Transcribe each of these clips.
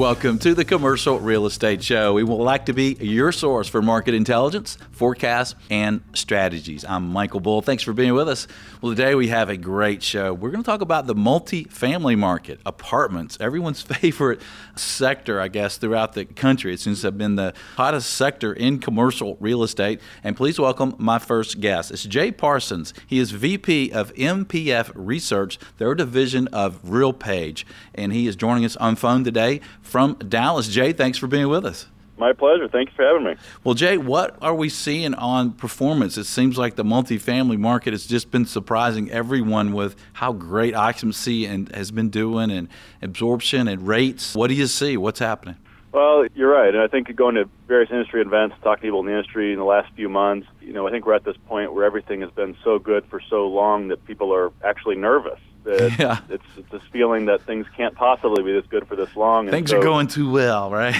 Welcome to the Commercial Real Estate Show. We would like to be your source for market intelligence, forecasts, and strategies. I'm Michael Bull. Thanks for being with us. Well, today we have a great show. We're going to talk about the multifamily market, apartments, everyone's favorite sector, I guess, throughout the country. It seems to have been the hottest sector in commercial real estate. And please welcome my first guest. It's Jay Parsons. He is VP of MPF Research, their division of RealPage. And he is joining us on phone today from Dallas. Jay, thanks for being with us. My pleasure. Thanks for having me. Well, Jay, what are we seeing on performance? It seems like the multifamily market has just been surprising everyone with how great occupancy and has been doing and absorption and rates. What do you see? What's happening? Well, you're right. And I think going to various industry events, talking to people in the industry in the last few months, I think we're at this point where everything has been so good for so long that people are actually nervous. It's this feeling that things can't possibly be this good for this long. And things are going too well, right?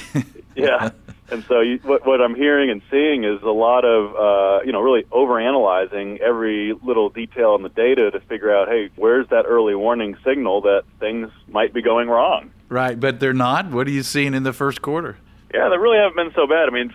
Yeah. And so what I'm hearing and seeing is a lot of, really overanalyzing every little detail in the data to figure out, hey, where's that early warning signal that things might be going wrong? Right, but they're not. What are you seeing in the first quarter? Yeah, they really haven't been so bad. I mean,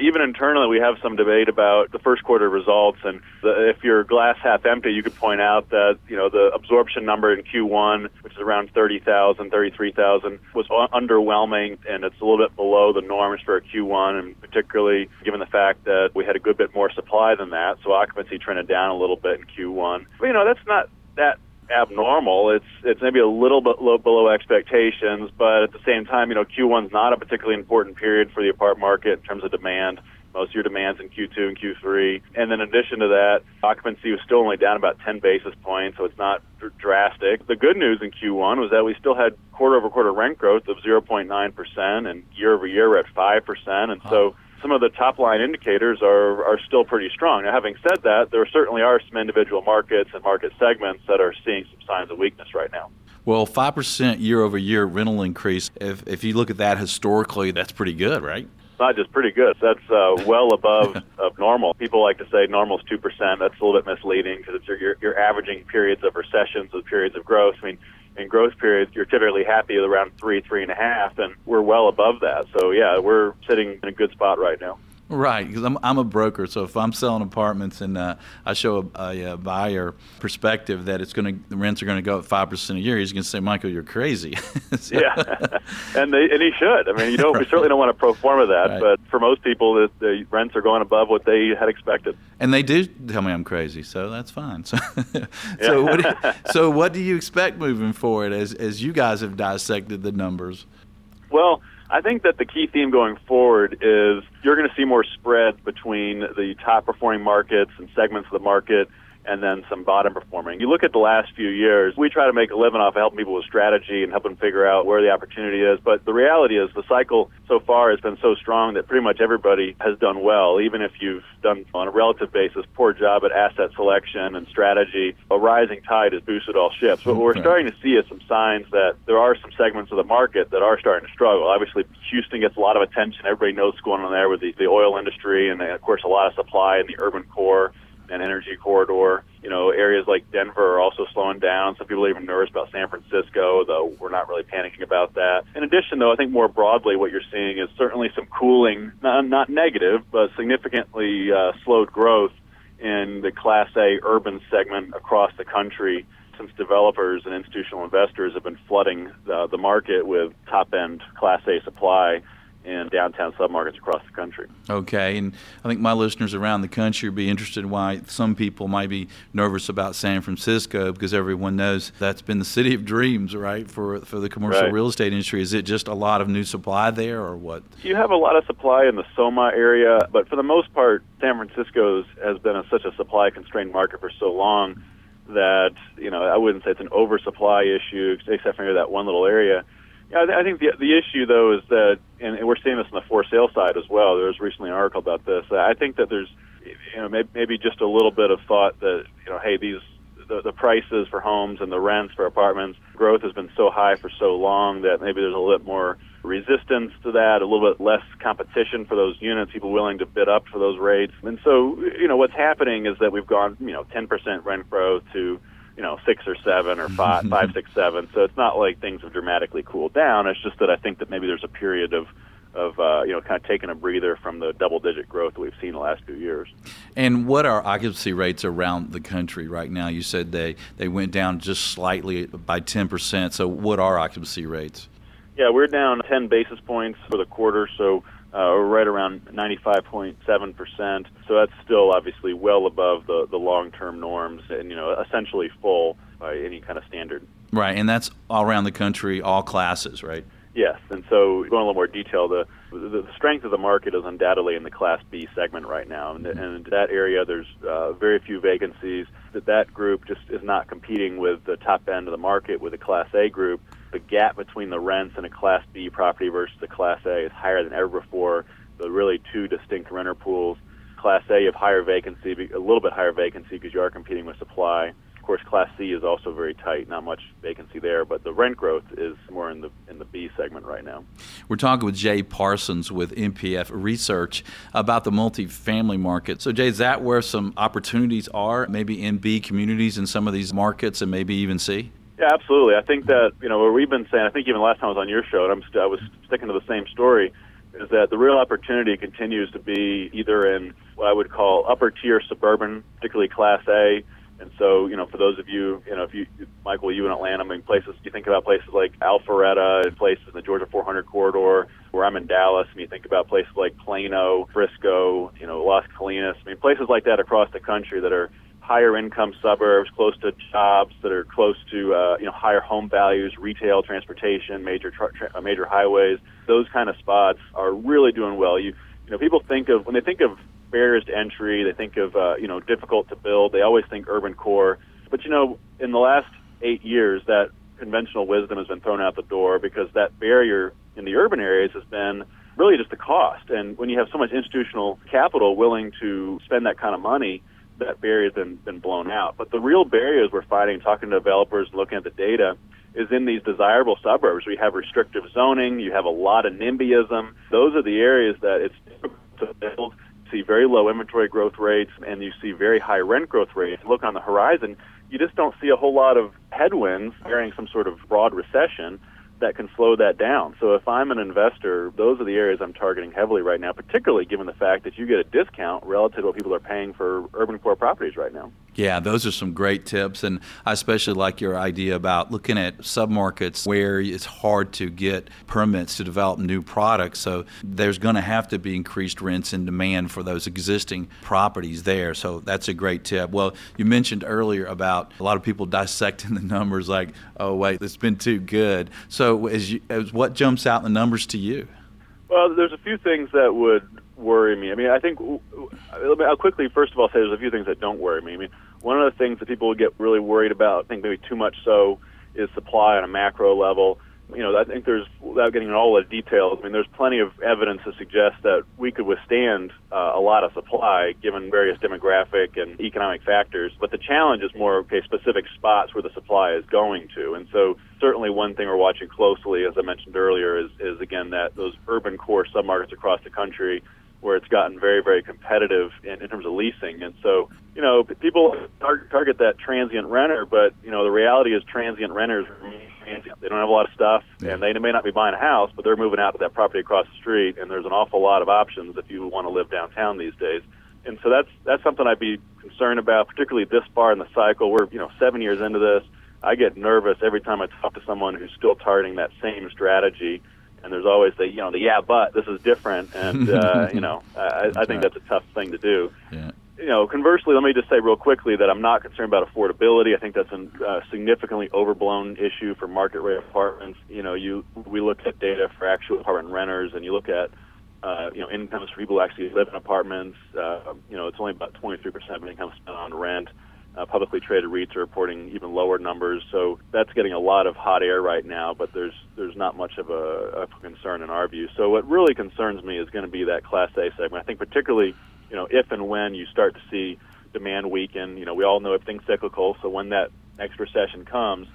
even internally, we have some debate about the first quarter results. And if you're glass half empty, you could point out that, the absorption number in Q1, which is around 30,000, 33,000, was underwhelming. And it's a little bit below the norms for a Q1, and particularly given the fact that we had a good bit more supply than that. So occupancy trended down a little bit in Q1. But, that's not that abnormal. It's maybe a little bit below expectations, but at the same time, Q1's not a particularly important period for the apartment market in terms of demand. Most of your demand's in Q2 and Q3. And then in addition to that, occupancy was still only down about 10 basis points, so it's not drastic. The good news in Q1 was that we still had quarter-over-quarter rent growth of 0.9%, and year-over-year we're at 5%, and so some of the top-line indicators are still pretty strong. Now, having said that, there certainly are some individual markets and market segments that are seeing some signs of weakness right now. Well, 5% year-over-year rental increase, if you look at that historically, that's pretty good, right? Not just pretty good. That's well above of normal. People like to say normal's 2%. That's a little bit misleading because you're averaging periods of recessions with periods of growth. I mean, in growth periods, you're typically happy at around 3.5, and we're well above that. So, yeah, we're sitting in a good spot right now. Right, because I'm a broker, so if I'm selling apartments and I show a buyer perspective that the rents are going to go up 5% a year, he's going to say, Michael, you're crazy. Yeah, and he should. I mean, we certainly don't want to pro forma that, right. But for most people, the rents are going above what they had expected. And they do tell me I'm crazy, so that's fine. So, what do you expect moving forward as you guys have dissected the numbers? Well, I think that the key theme going forward is you're going to see more spread between the top-performing markets and segments of the market and then some bottom-performing. You look at the last few years, we try to make a living off of helping people with strategy and helping figure out where the opportunity is, but the reality is the cycle so far has been so strong that pretty much everybody has done well, even if you've done, on a relative basis, poor job at asset selection and strategy. A rising tide has boosted all ships. But what we're starting to see is some signs that there are some segments of the market that are starting to struggle. Obviously, Houston gets a lot of attention. Everybody knows what's going on there with the oil industry and, of course, a lot of supply in the urban core and energy corridor. Areas like Denver are also slowing down. Some people are even nervous about San Francisco, though we're not really panicking about that. In addition, though, I think more broadly what you're seeing is certainly some cooling, not negative, but significantly slowed growth in the Class A urban segment across the country since developers and institutional investors have been flooding the market with top-end Class A supply in downtown submarkets across the country. Okay, and I think my listeners around the country would be interested in why some people might be nervous about San Francisco, because everyone knows that's been the city of dreams, right, for the commercial real estate industry. Is it just a lot of new supply there or what? You have a lot of supply in the SoMa area, but for the most part, San Francisco has been such a supply-constrained market for so long that, I wouldn't say it's an oversupply issue, except for that one little area. Yeah, I think the issue, though, is that, and we're seeing this on the for sale side as well, there was recently an article about this, I think that there's maybe just a little bit of thought that, hey, the prices for homes and the rents for apartments, growth has been so high for so long that maybe there's a little bit more resistance to that, a little bit less competition for those units, people willing to bid up for those rates. And so, what's happening is that we've gone, 10% rent growth to you know, 6 or 7 or 5, 5, 6, 7. So it's not like things have dramatically cooled down. It's just that I think that maybe there's a period of you know, kind of taking a breather from the double-digit growth that we've seen the last few years. And what are occupancy rates around the country right now? You said they went down just slightly by 10%. So what are occupancy rates? Yeah, we're down 10 basis points for the quarter, so right around 95.7%. So that's still obviously well above the long-term norms and, you know, essentially full by any kind of standard. Right, and that's all around the country, all classes, right? Yes, and so going a little more detail, the strength of the market is undoubtedly in the Class B segment right now, and in that area there's very few vacancies. That group just is not competing with the top end of the market with the Class A group. The gap between the rents in a Class B property versus a Class A is higher than ever before. There are really two distinct renter pools. Class A, you have higher vacancy, a little bit higher vacancy because you are competing with supply. Of course, Class C is also very tight, not much vacancy there, but the rent growth is more in the B segment right now. We're talking with Jay Parsons with MPF Research about the multifamily market. So, Jay, is that where some opportunities are, maybe in B communities in some of these markets and maybe even C? Yeah, absolutely. I think that, you know, what we've been saying, I think even last time I was on your show, and I was sticking to the same story, is that the real opportunity continues to be either in what I would call upper tier suburban, particularly Class A. And so, you know, for those of you, you know, if you, Michael, you in Atlanta, I mean, places, you think about places like Alpharetta and places in the Georgia 400 corridor, where I'm in Dallas, and you think about places like Plano, Frisco, you know, Las Colinas, I mean, places like that across the country that are higher income suburbs, close to jobs, that are close to, you know, higher home values, retail, transportation, major highways. Those kind of spots are really doing well. You know, people think of, when they think of barriers to entry, they think of, you know, difficult to build. They always think urban core. But, you know, in the last 8 years, that conventional wisdom has been thrown out the door because that barrier in the urban areas has been really just the cost. And when you have so much institutional capital willing to spend that kind of money, that barrier has been blown out. But the real barriers we're finding, talking to developers and looking at the data, is in these desirable suburbs. We have restrictive zoning. You have a lot of NIMBYism. Those are the areas that it's difficult to build. See very low inventory growth rates, and you see very high rent growth rates. Look on the horizon, you just don't see a whole lot of headwinds carrying some sort of broad recession that can slow that down. So if I'm an investor, those are the areas I'm targeting heavily right now, particularly given the fact that you get a discount relative to what people are paying for urban core properties right now. Yeah, those are some great tips, and I especially like your idea about looking at submarkets where it's hard to get permits to develop new products, so there's going to have to be increased rents and demand for those existing properties there, so that's a great tip. Well, you mentioned earlier about a lot of people dissecting the numbers like, oh, wait, it's been too good. So as what jumps out in the numbers to you? Well, there's a few things that would worry me. I mean, I think I'll quickly, first of all, say there's a few things that don't worry me. I mean, one of the things that people get really worried about, I think maybe too much so, is supply on a macro level. You know, I think there's, without getting into all the details, I mean, there's plenty of evidence to suggest that we could withstand a lot of supply given various demographic and economic factors. But the challenge is more, okay, specific spots where the supply is going to. And so certainly one thing we're watching closely, as I mentioned earlier, is again, that those urban core submarkets across the country where it's gotten very, very competitive in terms of leasing. And so, you know, people target that transient renter, but, you know, the reality is transient renters, they don't have a lot of stuff, and they may not be buying a house, but they're moving out to that property across the street, and there's an awful lot of options if you want to live downtown these days. And so that's something I'd be concerned about, particularly this far in the cycle. We're, you know, 7 years into this. I get nervous every time I talk to someone who's still targeting that same strategy. And there's always but this is different. And, you know, I think that's a tough thing to do. Yeah. You know, conversely, let me just say real quickly that I'm not concerned about affordability. I think that's a significantly overblown issue for market rate apartments. You know, we look at data for actual apartment renters, and you look at, you know, incomes for people who actually live in apartments. You know, it's only about 23% of income spent on rent. Publicly traded REITs are reporting even lower numbers, so that's getting a lot of hot air right now, but there's not much of a concern in our view. So what really concerns me is going to be that Class A segment. I think particularly, you know, if and when you start to see demand weaken, you know, we all know everything's cyclical, so when that next recession comes,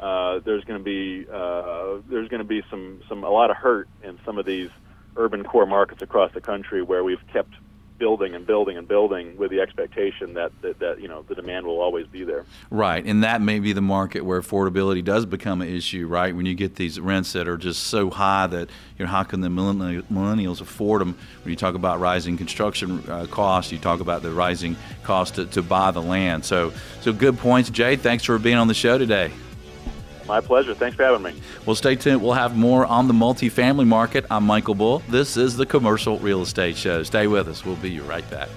there's going to be some a lot of hurt in some of these urban core markets across the country where we've kept building and building and building with the expectation that you know, the demand will always be there. Right, and that may be the market where affordability does become an issue, right? When you get these rents that are just so high that, you know, how can the millennials afford them? When you talk about rising construction costs, you talk about the rising cost to buy the land. So good points, Jay. Thanks for being on the show today. My pleasure. Thanks for having me. Well, stay tuned. We'll have more on the multifamily market. I'm Michael Bull. This is the Commercial Real Estate Show. Stay with us. We'll be right back.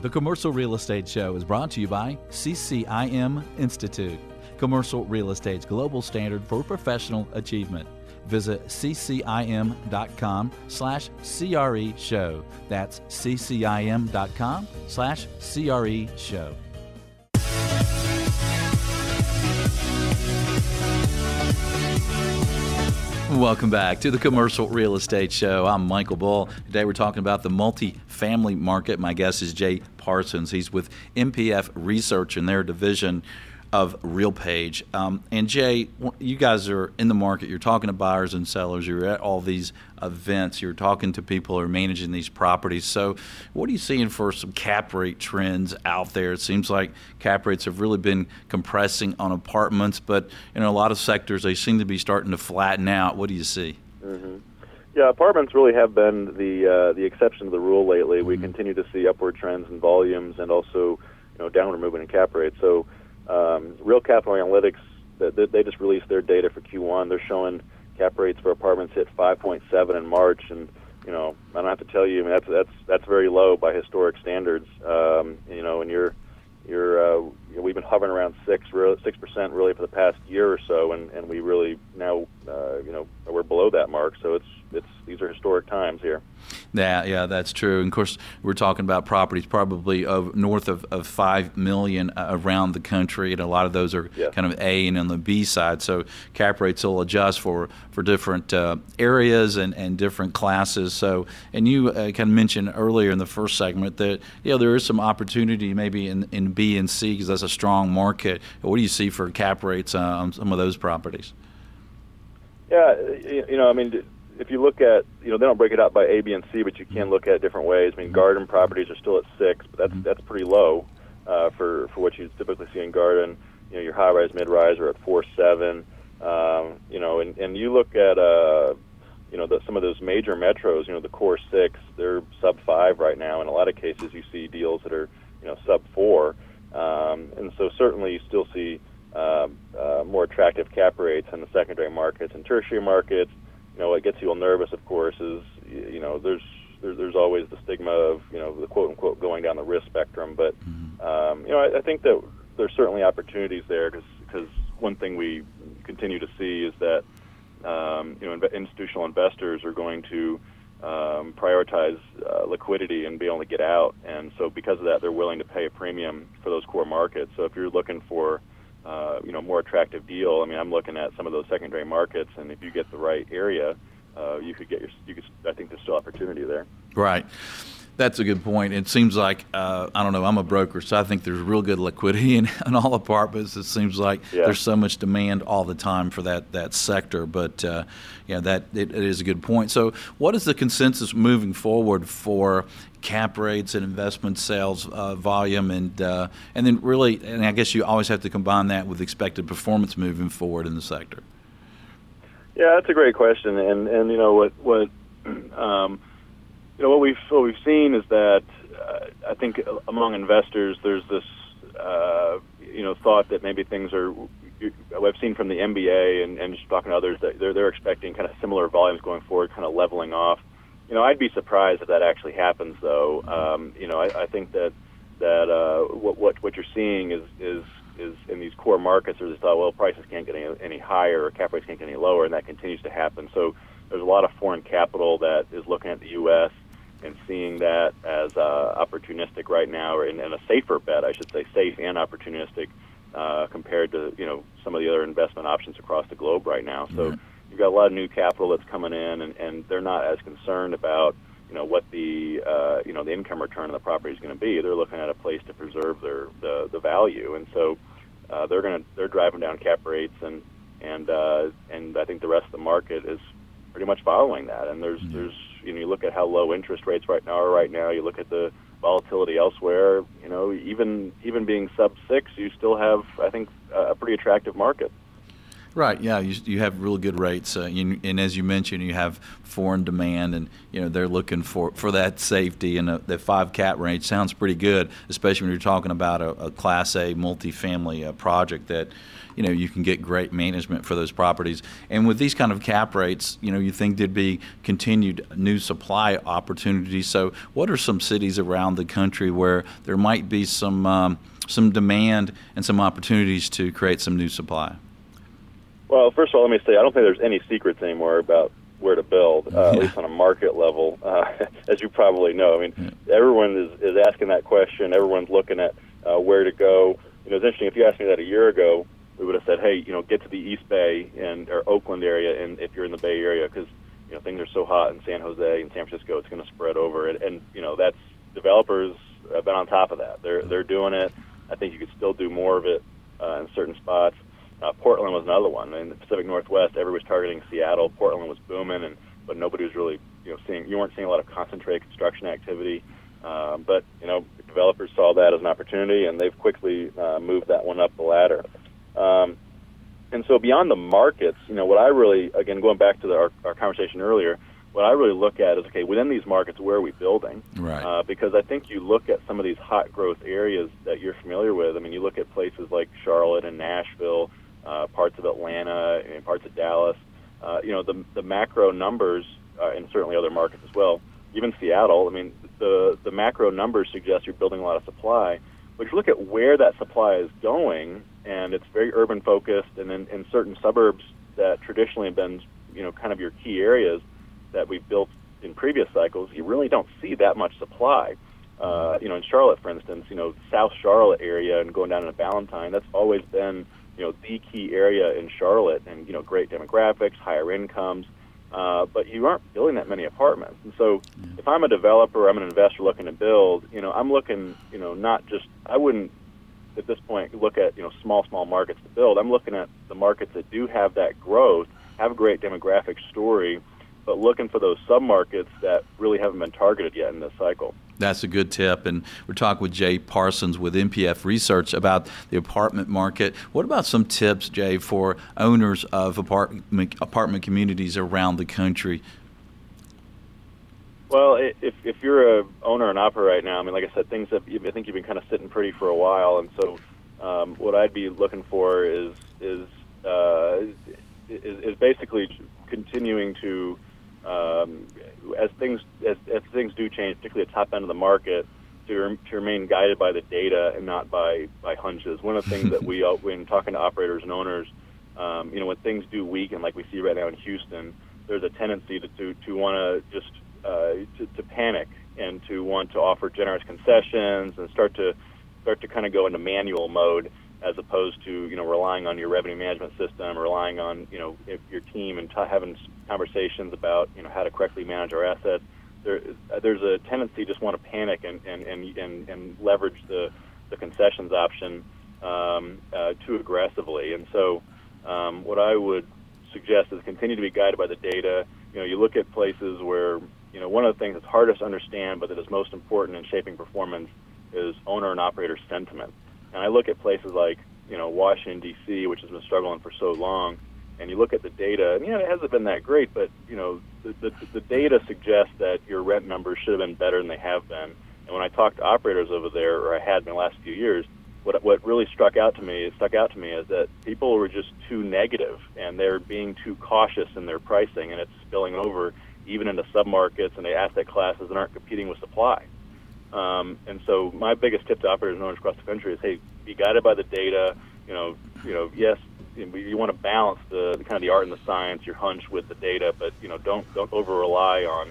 The Commercial Real Estate Show is brought to you by CCIM Institute, Commercial Real Estate's global standard for professional achievement. Visit CCIM.com/CRE show. That's CCIM.com/CRE show. Welcome back to the Commercial Real Estate Show. I'm Michael Bull. Today we're talking about the multifamily market. My guest is Jay Parsons. He's with MPF Research in their division of RealPage. And Jay, you guys are in the market. You're talking to buyers and sellers. You're at all these events. You're talking to people who are managing these properties. So what are you seeing for some cap rate trends out there? It seems like cap rates have really been compressing on apartments, but in a lot of sectors, they seem to be starting to flatten out. What do you see? Mm-hmm. Yeah, apartments really have been the exception to the rule lately. Mm-hmm. We continue to see upward trends in volumes and also, you know, downward movement in cap rates. So Real Capital Analytics, they just released their data for Q1. They're showing cap rates for apartments hit 5.7 in March, and you know, I don't have to tell you, I mean, that's very low by historic standards. You know, and you're we've been hovering around 6% really for the past year or so, and we really now you know, we're below that mark. So it's these are historic times here. Yeah, that's true. And of course, we're talking about properties probably north of 5 million around the country, and a lot of those are kind of A and on the B side. So cap rates will adjust for different areas and different classes. So, and you kind of mentioned earlier in the first segment that, you know, there is some opportunity maybe in B and C because that's a strong market. What do you see for cap rates on some of those properties? Yeah, you know, I mean, if you look at, you know, they don't break it out by A, B, and C, but you can look at it different ways. I mean, garden properties are still at 6, but that's pretty low for what you typically see in garden. You know, your high-rise, mid-rise are at 4.7. You know, and you look at you know, some of those major metros. You know, the core 6, they're sub-5 right now. In a lot of cases, you see deals that are, you know, sub-4, and so certainly you still see more attractive cap rates in the secondary markets and tertiary markets. You know, what gets you all nervous, of course, is, you know, there's always the stigma of, you know, the quote-unquote going down the risk spectrum. But, you know, I think that there's certainly opportunities there because one thing we continue to see is that, you know, institutional investors are going to prioritize liquidity and be able to get out. And so because of that, they're willing to pay a premium for those core markets. So if you're looking for you know, more attractive deal. I mean, I'm looking at some of those secondary markets, and if you get the right area, I think there's still opportunity there. Right. That's a good point. It seems like, I don't know, I'm a broker, so I think there's real good liquidity in all apartments. It seems like there's so much demand all the time for that sector. But, yeah, it is a good point. So what is the consensus moving forward for cap rates and investment sales volume? And then really, and I guess you always have to combine that with expected performance moving forward in the sector. Yeah, that's a great question. And you know, you know, what we've seen is that I think among investors there's this you know, thought that maybe things are. I've seen from the MBA and just talking to others that they're expecting kind of similar volumes going forward, kind of leveling off. You know, I'd be surprised if that actually happens, though. You know, I think that what you're seeing is in these core markets, there's this thought, well, prices can't get any higher, or cap rates can't get any lower, and that continues to happen. So there's a lot of foreign capital that is looking at the U.S. and seeing that as opportunistic right now, and a safer bet, I should say, safe and opportunistic compared to, you know, some of the other investment options across the globe right now. So you've got a lot of new capital that's coming in, and they're not as concerned about, you know, what the you know, the income return of the property is going to be. They're looking at a place to preserve the value, and so they're driving down cap rates, and I think the rest of the market is pretty much following that. And there's you look at how low interest rates right now, you look at the volatility elsewhere, even being sub 6, you still have, I think, a pretty attractive market. Right. Yeah, you have real good rates, and as you mentioned, you have foreign demand, and they're looking for that safety. And the 5 cap range sounds pretty good, especially when you're talking about a Class A multifamily project that you can get great management for those properties. And with these kind of cap rates, you think there'd be continued new supply opportunities. So, what are some cities around the country where there might be some demand and some opportunities to create some new supply? Well, first of all, let me say I don't think there's any secrets anymore about where to build, at least on a market level, as you probably know. I mean, everyone is asking that question. Everyone's looking at where to go. It's interesting. If you asked me that a year ago, we would have said, hey, get to the East Bay or Oakland area, and if you're in the Bay Area, because things are so hot in San Jose and San Francisco, it's going to spread over. And that's developers have been on top of that. They're doing it. I think you could still do more of it in certain spots. Portland was another one. In the Pacific Northwest, everybody was targeting Seattle. Portland was booming, but nobody was really, you weren't seeing a lot of concentrated construction activity. But developers saw that as an opportunity, and they've quickly moved that one up the ladder. And so beyond the markets, what I really, again, going back to our conversation earlier, what I really look at is, okay, within these markets, where are we building? Right. Because I think you look at some of these hot growth areas that you're familiar with. I mean, you look at places like Charlotte and Nashville, parts of Atlanta and parts of Dallas. The macro numbers, and certainly other markets as well, even Seattle, I mean, the macro numbers suggest you're building a lot of supply. But if you look at where that supply is going, and it's very urban-focused, and in certain suburbs that traditionally have been, kind of your key areas that we've built in previous cycles, you really don't see that much supply. In Charlotte, for instance, South Charlotte area and going down into Ballantyne, that's always been the key area in Charlotte, and great demographics, higher incomes, but you aren't building that many apartments. And so, if I'm a developer, I'm an investor looking to build. I'm looking, not just. I wouldn't at this point look at small markets to build. I'm looking at the markets that do have that growth, have a great demographic story, but looking for those submarkets that really haven't been targeted yet in this cycle. That's a good tip, and we're talking with Jay Parsons with MPF Research about the apartment market. What about some tips, Jay, for owners of apartment communities around the country? Well, if you're a owner and operator right now, I mean, like I said, things have, I think you've been kind of sitting pretty for a while, and so what I'd be looking for is basically continuing to. As things do change, particularly at the top end of the market, to remain guided by the data and not by hunches. One of the things that when talking to operators and owners, when things do weaken, like we see right now in Houston, there's a tendency to want to just to panic and to want to offer generous concessions and start to kind of go into manual mode, as opposed to relying on your revenue management system, relying on if your team and having conversations about how to correctly manage our assets. There's a tendency to just want to panic and leverage the concessions option too aggressively. And so what I would suggest is continue to be guided by the data. You look at places where one of the things that's hardest to understand, but that is most important in shaping performance, is owner and operator sentiment. And I look at places like, Washington, D.C., which has been struggling for so long, and you look at the data, and, it hasn't been that great, but, the data suggests that your rent numbers should have been better than they have been. And when I talk to operators over there, or I had in the last few years, what really stuck out to me is that people were just too negative, and they're being too cautious in their pricing, and it's spilling over even into submarkets and the asset classes that aren't competing with supply. And so my biggest tip to operators and owners across the country is, hey, be guided by the data. Yes, you want to balance the kind of the art and the science, your hunch with the data, but don't over-rely on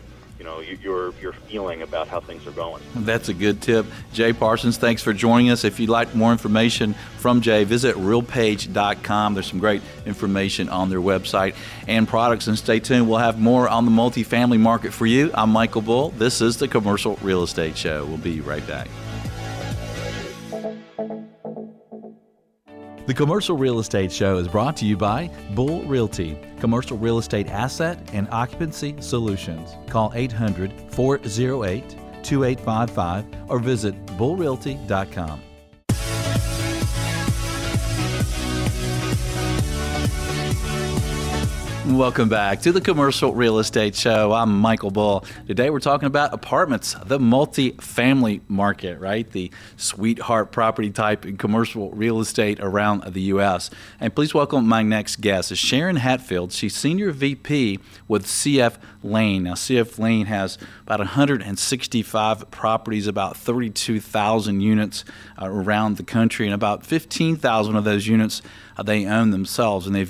your feeling about how things are going. That's a good tip. Jay Parsons, thanks for joining us. If you'd like more information from Jay, visit realpage.com. There's some great information on their website and products, and stay tuned. We'll have more on the multifamily market for you. I'm Michael Bull. This is the Commercial Real Estate Show. We'll be right back. The Commercial Real Estate Show is brought to you by Bull Realty, commercial real estate asset and occupancy solutions. Call 800-408-2855 or visit bullrealty.com. Welcome back to the Commercial Real Estate Show. I'm Michael Bull. Today we're talking about apartments, the multifamily market, right? The sweetheart property type in commercial real estate around the U.S. And please welcome my next guest, Sharon Hatfield. She's Senior VP with CF Lane. Now, CF Lane has about 165 properties, about 32,000 units around the country, and about 15,000 of those units they own themselves, and they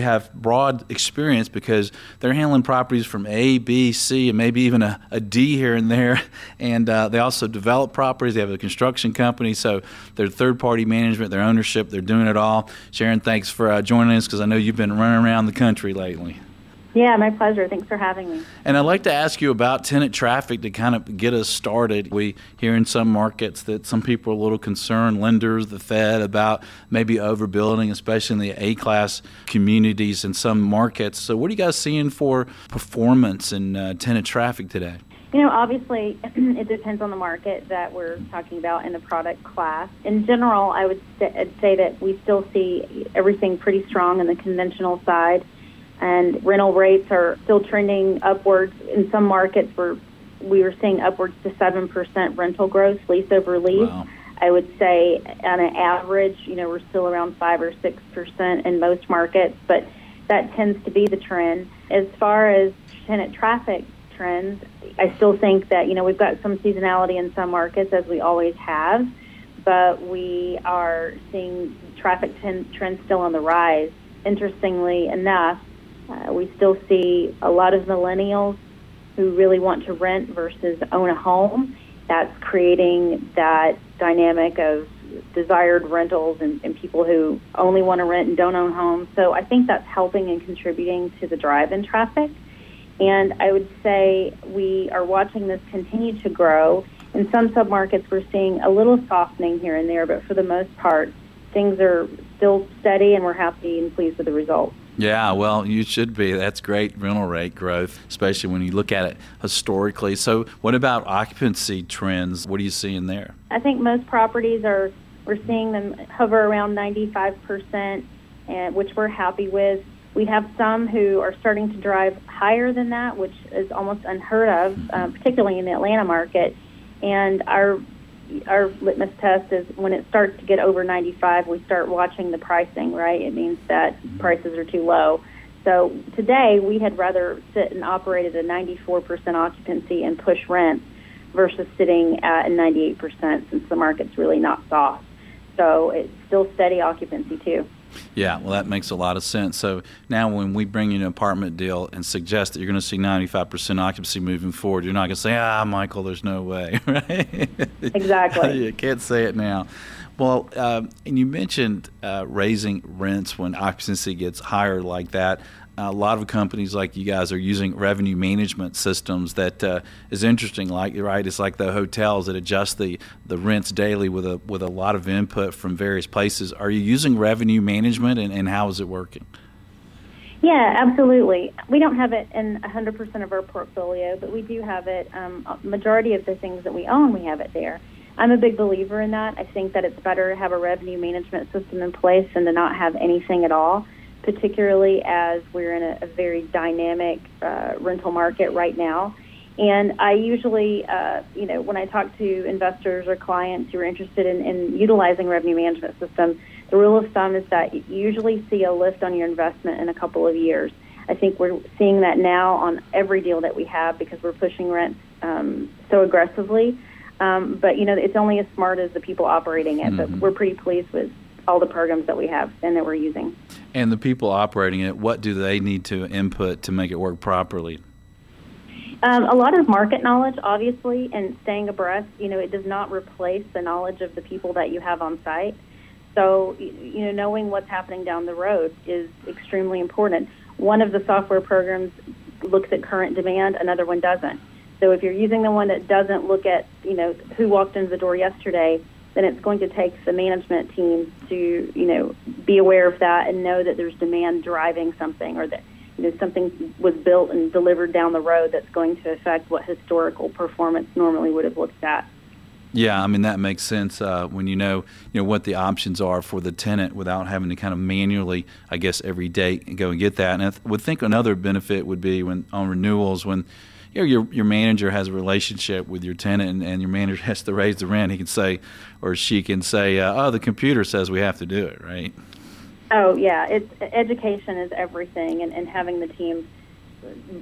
have broad experience because they're handling properties from A, B, C, and maybe even a D here and there. And they also develop properties. They have a construction company. So their third-party management, their ownership, they're doing it all. Sharon, thanks for joining us because I know you've been running around the country lately. Yeah, my pleasure. Thanks for having me. And I'd like to ask you about tenant traffic to kind of get us started. We hear in some markets that some people are a little concerned, lenders, the Fed, about maybe overbuilding, especially in the A-class communities in some markets. So what are you guys seeing for performance and tenant traffic today? You know, obviously, it depends on the market that we're talking about and the product class. In general, I would say that we still see everything pretty strong in the conventional side. And rental rates are still trending upwards. In some markets, we were seeing upwards to 7% rental growth, lease over lease. Wow. I would say on an average, you know, we're still around 5 or 6% in most markets, but that tends to be the trend. As far as tenant traffic trends, I still think that, you know, we've got some seasonality in some markets, as we always have, but we are seeing traffic trends still on the rise. Interestingly enough, we still see a lot of millennials who really want to rent versus own a home. That's creating that dynamic of desired rentals and people who only want to rent and don't own homes. So I think that's helping and contributing to the drive-in traffic. And I would say we are watching this continue to grow. In some submarkets, we're seeing a little softening here and there, but for the most part, things are still steady and we're happy and pleased with the results. Yeah, well, you should be. That's great rental rate growth, especially when you look at it historically. So what about occupancy trends? What are you seeing there? I think most properties we're seeing them hover around 95%, which we're happy with. We have some who are starting to drive higher than that, which is almost unheard of, particularly in the Atlanta market. And our litmus test is when it starts to get over 95, we start watching the pricing, right? It means that prices are too low. So today, we had rather sit and operate at a 94% occupancy and push rent versus sitting at a 98% since the market's really not soft. So it's still steady occupancy, too. Yeah, well, that makes a lot of sense. So now when we bring you an apartment deal and suggest that you're going to see 95% occupancy moving forward, you're not going to say, Michael, there's no way, right? Exactly. You can't say it now. Well, and you mentioned raising rents when occupancy gets higher like that. A lot of companies like you guys are using revenue management systems that is interesting, right? It's like the hotels that adjust the rents daily with a lot of input from various places. Are you using revenue management and how is it working? Yeah, absolutely. We don't have it in 100% of our portfolio, but we do have it. Majority of the things that we own, we have it there. I'm a big believer in that. I think that it's better to have a revenue management system in place than to not have anything at all, particularly as we're in a very dynamic rental market right now. And I usually, you know, when I talk to investors or clients who are interested in utilizing revenue management system, the rule of thumb is that you usually see a lift on your investment in a couple of years. I think we're seeing that now on every deal that we have because we're pushing rents so aggressively. But, you know, it's only as smart as the people operating it. Mm-hmm. But we're pretty pleased with all the programs that we have and that we're using. And the people operating it, what do they need to input to make it work properly? A lot of market knowledge, obviously, and staying abreast. You know, it does not replace the knowledge of the people that you have on site. So, you know, knowing what's happening down the road is extremely important. One of the software programs looks at current demand, another one doesn't. So if you're using the one that doesn't look at, you know, who walked into the door yesterday, then it's going to take the management team to, you know, be aware of that and know that there's demand driving something, or that, you know, something was built and delivered down the road that's going to affect what historical performance normally would have looked at. Yeah, I mean, that makes sense when you know what the options are for the tenant without having to kind of manually, I guess, every day go and get that. And I would think another benefit would be when on renewals, when you know, your manager has a relationship with your tenant, and your manager has to raise the rent, he can say, or she can say, oh, the computer says we have to do it, right? Oh, yeah. It's, education is everything, and having the team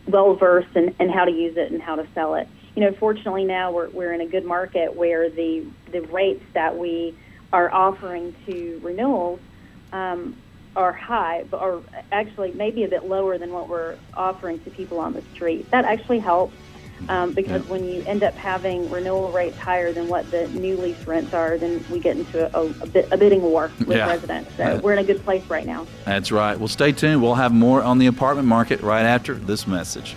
well-versed in how to use it and how to sell it. You know, fortunately now we're in a good market where the rates that we are offering to renewals are high, or actually maybe a bit lower than what we're offering to people on the street. That actually helps because when you end up having renewal rates higher than what the new lease rents are, then we get into a bidding war with residents. So we're in a good place right now. That's right. Well, stay tuned. We'll have more on the apartment market right after this message.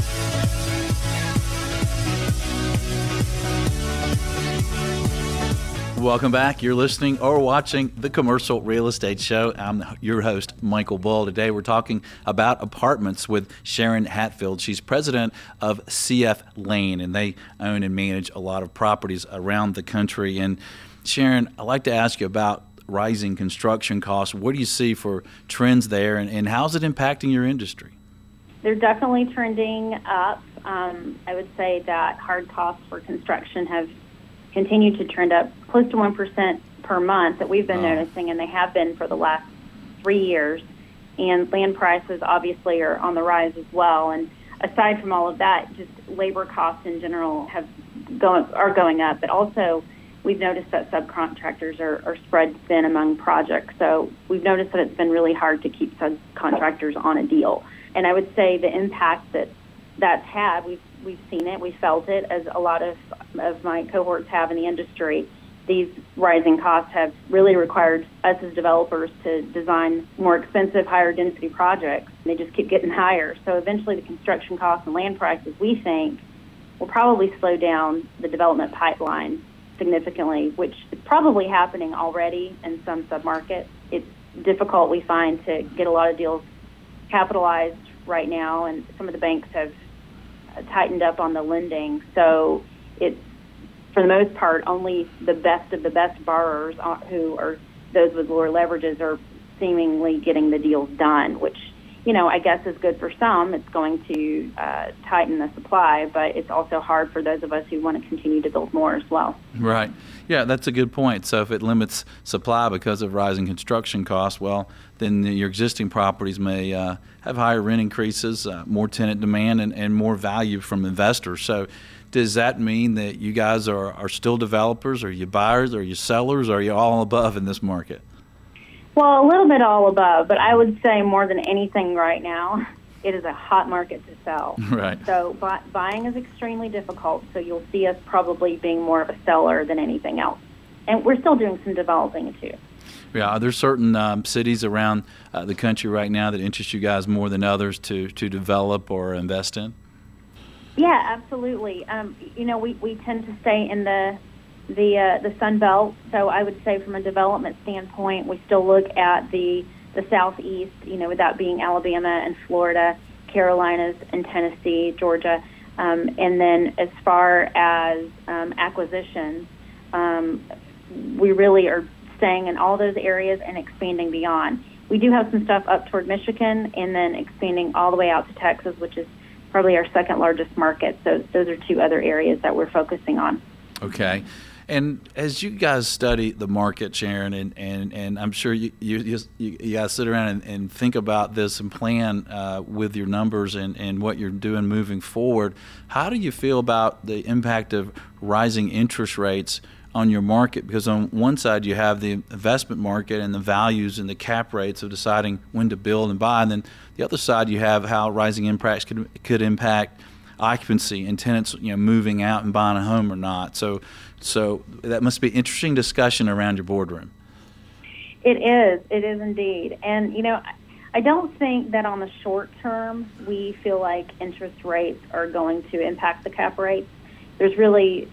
Welcome back. You're listening or watching the Commercial Real Estate Show. I'm your host, Michael Bull. Today we're talking about apartments with Sharon Hatfield. She's president of CF Lane, and they own and manage a lot of properties around the country. And Sharon, I'd like to ask you about rising construction costs. What do you see for trends there, and how's it impacting your industry? They're definitely trending up. I would say that hard costs for construction have continue to trend up close to 1% per month that we've been noticing, and they have been for the last 3 years. And land prices obviously are on the rise as well. And aside from all of that, just labor costs in general are going up. But also, we've noticed that subcontractors are spread thin among projects. So we've noticed that it's been really hard to keep subcontractors on a deal. And I would say the impact that that's had, we've seen it, we felt it, as a lot of my cohorts have in the industry. These rising costs have really required us as developers to design more expensive, higher density projects. They just keep getting higher. So eventually the construction costs and land prices, we think, will probably slow down the development pipeline significantly, which is probably happening already in some submarkets. It's difficult, we find, to get a lot of deals capitalized right now, and some of the banks have tightened up on the lending. So it's, for the most part, only the best of the best borrowers, who are those with lower leverages, are seemingly getting the deals done, which, you know, I guess is good for some. It's going to tighten the supply, but it's also hard for those of us who want to continue to build more as well. Right. Yeah, that's a good point. So if it limits supply because of rising construction costs, well, then your existing properties may have higher rent increases, more tenant demand, and more value from investors. So does that mean that you guys are still developers? Are you buyers? Are you sellers? Are you all above in this market? Well, a little bit all above, but I would say more than anything right now, it is a hot market to sell. Right. So buying is extremely difficult, so you'll see us probably being more of a seller than anything else. And we're still doing some developing, too. Yeah, are there certain cities around the country right now that interest you guys more than others to develop or invest in? Yeah, absolutely. You know, we tend to stay in the Sun Belt, so I would say from a development standpoint, we still look at the Southeast, you know, with that being Alabama and Florida, Carolinas and Tennessee, Georgia. And then as far as acquisitions, we really are staying in all those areas and expanding beyond. We do have some stuff up toward Michigan and then expanding all the way out to Texas, which is probably our second largest market. So those are two other areas that we're focusing on. Okay. And as you guys study the market, Sharon, and I'm sure you guys sit around and think about this and plan with your numbers and what you're doing moving forward, how do you feel about the impact of rising interest rates on your market, because on one side you have the investment market and the values and the cap rates of deciding when to build and buy, and then the other side you have how rising impacts could impact occupancy and tenants, you know, moving out and buying a home or not. So that must be an interesting discussion around your boardroom. It is indeed. And you know, I don't think that on the short term we feel like interest rates are going to impact the cap rate. There's really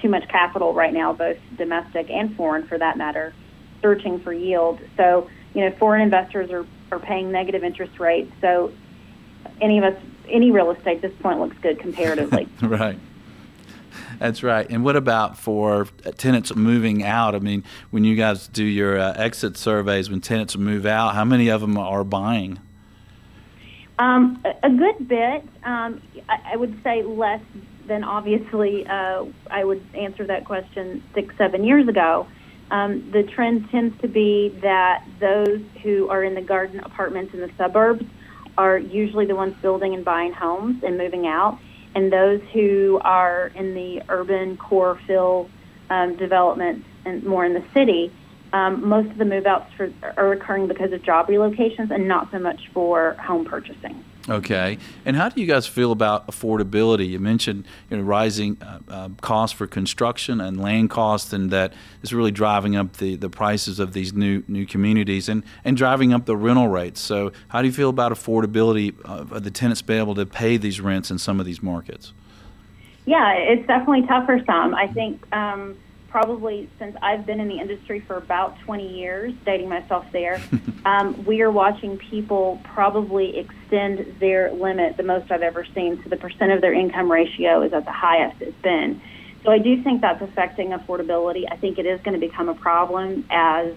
too much capital right now, both domestic and foreign for that matter, searching for yield. So, you know, foreign investors are paying negative interest rates. So any real estate at this point looks good comparatively. Right. That's right. And what about for tenants moving out? I mean, when you guys do your exit surveys, when tenants move out, how many of them are buying? A good bit. I would say less than obviously I would answer that question 6-7 years ago. The trend tends to be that those who are in the garden apartments in the suburbs are usually the ones building and buying homes and moving out, and those who are in the urban core fill developments and more in the city, most of the move-outs are occurring because of job relocations and not so much for home purchasing. Okay. And how do you guys feel about affordability? You mentioned, you know, rising costs for construction and land costs, and that is really driving up the prices of these new communities and driving up the rental rates. So how do you feel about affordability of the tenants being able to pay these rents in some of these markets? Yeah, it's definitely tough for some. I think probably since I've been in the industry for about 20 years, dating myself there, we are watching people probably extend their limit the most I've ever seen. So the percent of their income ratio is at the highest it's been. So I do think that's affecting affordability. I think it is going to become a problem as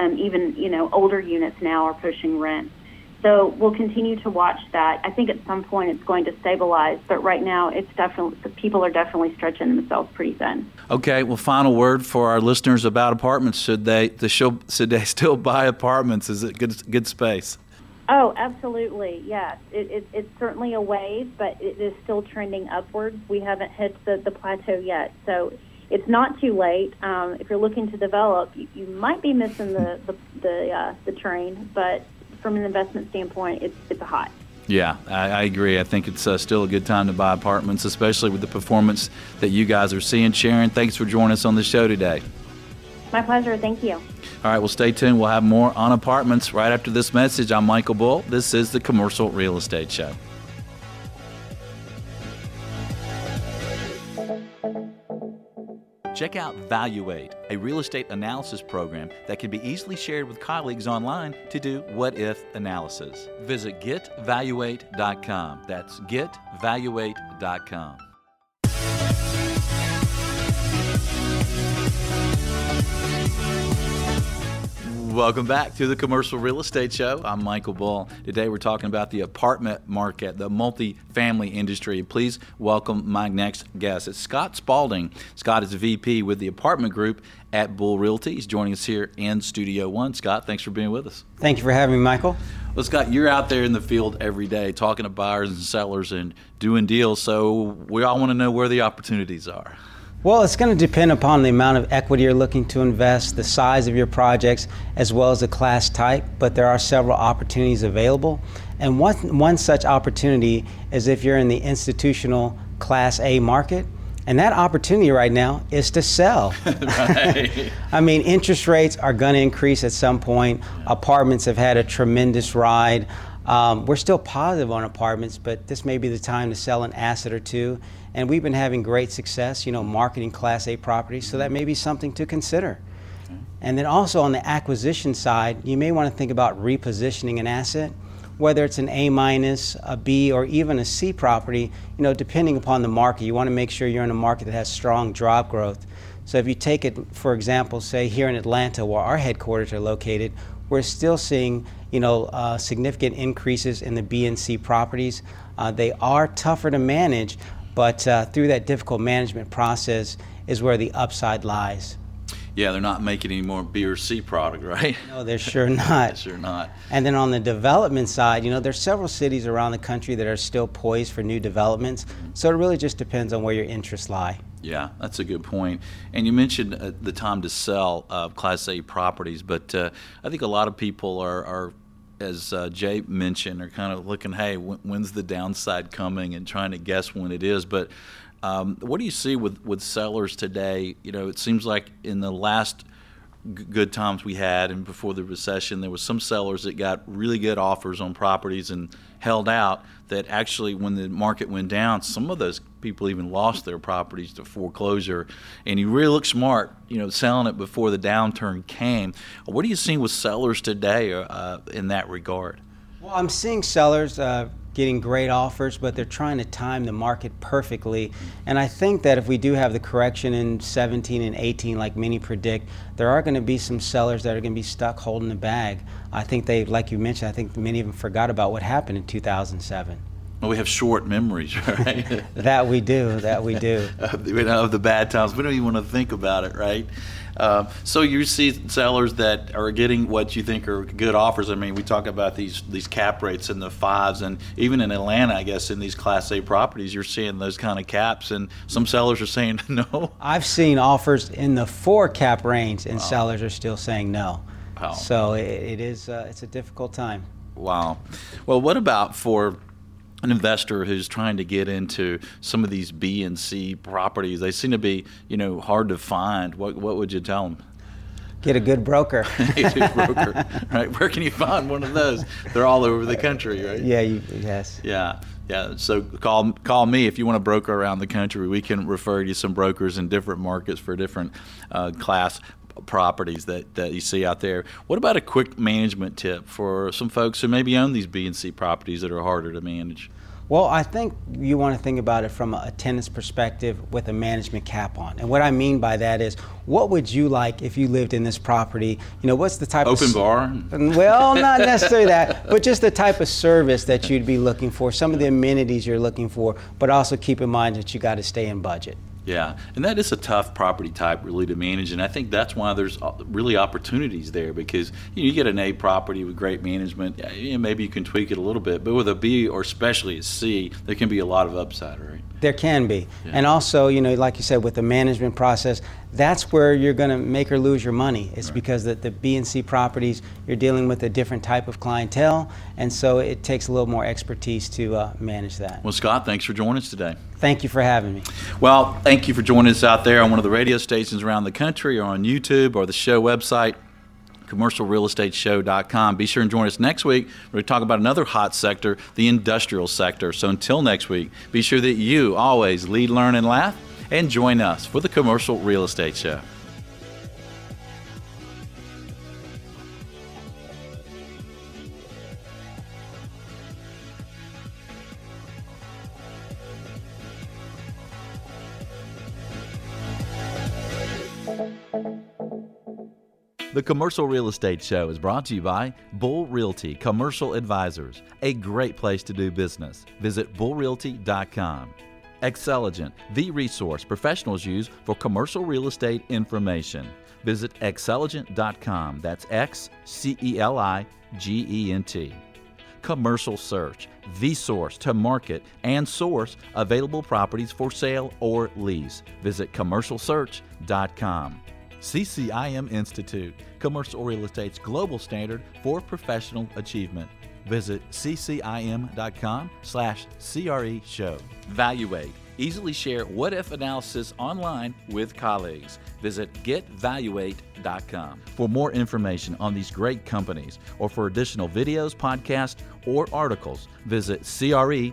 even, you know, older units now are pushing rent. So we'll continue to watch that. I think at some point it's going to stabilize, but right now it's definitely, the people are definitely stretching themselves pretty thin. Okay, well, final word for our listeners about apartments. Should they still buy apartments? Is it good space? Oh, absolutely, yes. It's certainly a wave, but it is still trending upward. We haven't hit the plateau yet, so it's not too late. If you're looking to develop, you might be missing the train, but from an investment standpoint, it's a hot. Yeah, I agree. I think it's still a good time to buy apartments, especially with the performance that you guys are seeing. Sharon, thanks for joining us on the show today. My pleasure. Thank you. All right, well, stay tuned. We'll have more on apartments right after this message. I'm Michael Bull. This is the Commercial Real Estate Show. Check out Valuate, a real estate analysis program that can be easily shared with colleagues online to do what-if analysis. Visit getvaluate.com. That's getvaluate.com. Welcome back to the Commercial Real Estate Show. I'm Michael Bull. Today we're talking about the apartment market, the multifamily industry. Please welcome my next guest. It's Scott Spaulding. Scott is VP with the apartment group at Bull Realty. He's joining us here in Studio One. Scott, thanks for being with us. Thank you for having me, Michael. Well, Scott, you're out there in the field every day talking to buyers and sellers and doing deals, so we all want to know where the opportunities are. Well, it's going to depend upon the amount of equity you're looking to invest, the size of your projects, as well as the class type, but there are several opportunities available. And one such opportunity is if you're in the institutional Class A market, and that opportunity right now is to sell. Right. I mean, interest rates are going to increase at some point. Yeah. Apartments have had a tremendous ride. We're still positive on apartments, but this may be the time to sell an asset or two. And we've been having great success, you know, marketing Class A properties, so that may be something to consider. Okay. And then also on the acquisition side, you may want to think about repositioning an asset, whether it's an A-, a B, or even a C property, you know, depending upon the market. You want to make sure you're in a market that has strong job growth. So if you take it, for example, say here in Atlanta, where our headquarters are located, we're still seeing, you know, significant increases in the B and C properties. They are tougher to manage, but through that difficult management process is where the upside lies. Yeah, they're not making any more B or C product, right? No, they're sure not. They're sure not. And then on the development side, you know, there's several cities around the country that are still poised for new developments. So it really just depends on where your interests lie. Yeah, that's a good point. And you mentioned the time to sell Class A properties, but I think a lot of people are as Jay mentioned, are kind of looking, hey, when's the downside coming, and trying to guess when it is. But what do you see with sellers today? You know, it seems like in the last good times we had and before the recession, there was some sellers that got really good offers on properties and held out, that actually when the market went down, some of those people even lost their properties to foreclosure. And you really look smart, you know, selling it before the downturn came. What are you seeing with sellers today in that regard? Well, I'm seeing sellers getting great offers, but they're trying to time the market perfectly. And I think that if we do have the correction in 17 and 18, like many predict, there are going to be some sellers that are going to be stuck holding the bag. I think they, like you mentioned, I think many of them forgot about what happened in 2007. Well, we have short memories, right? That we do. You know, of the bad times. We don't even want to think about it, right? So you see sellers that are getting what you think are good offers. I mean, we talk about these cap rates in the fives, and even in Atlanta, I guess, in these Class A properties, you're seeing those kind of caps, and some sellers are saying no. I've seen offers in the 4 cap range, and sellers are still saying no. Wow. So it is, it's a difficult time. Wow. Well, what about for an investor who's trying to get into some of these B and C properties? They seem to be, you know, hard to find. What would you tell them? Get a good broker. Right? Where can you find one of those? They're all over the country, right? Yeah. Yes. Yeah. Yeah. So call me if you want a broker around the country. We can refer you some brokers in different markets for different class properties that you see out there. What about a quick management tip for some folks who maybe own these B and C properties that are harder to manage? Well, I think you want to think about it from a tenant's perspective with a management cap on. And what I mean by that is, what would you like if you lived in this property? You know, what's the type of... Open bar? Well, not necessarily that, but just the type of service that you'd be looking for, some of the amenities you're looking for, but also keep in mind that you got to stay in budget. Yeah, and that is a tough property type really to manage, and I think that's why there's really opportunities there, because you get an A property with great management, and maybe you can tweak it a little bit, but with a B or especially a C, there can be a lot of upside, right? There can be, yeah. And also, you know, like you said, with the management process, that's where you're going to make or lose your money. It's right. Because the B and C properties, you're dealing with a different type of clientele, and so it takes a little more expertise to manage that. Well, Scott, thanks for joining us today. Thank you for having me. Well, thank you for joining us out there on one of the radio stations around the country, or on YouTube, or the show website, commercialrealestateshow.com. Be sure and join us next week. We're going to talk about another hot sector, the industrial sector. So until next week, be sure that you always lead, learn, and laugh, and join us for the Commercial Real Estate Show. The Commercial Real Estate Show is brought to you by Bull Realty Commercial Advisors, a great place to do business. Visit bullrealty.com. Xceligent, the resource professionals use for commercial real estate information. Visit Xceligent.com. That's Xceligent. Commercial Search, the source to market and source available properties for sale or lease. Visit CommercialSearch.com. CCIM Institute, commercial real estate's global standard for professional achievement. Visit CCIM.com/CRE show. Valuate. Easily share what-if analysis online with colleagues. Visit GetValuate.com. For more information on these great companies, or for additional videos, podcasts, or articles, visit CREshow.com.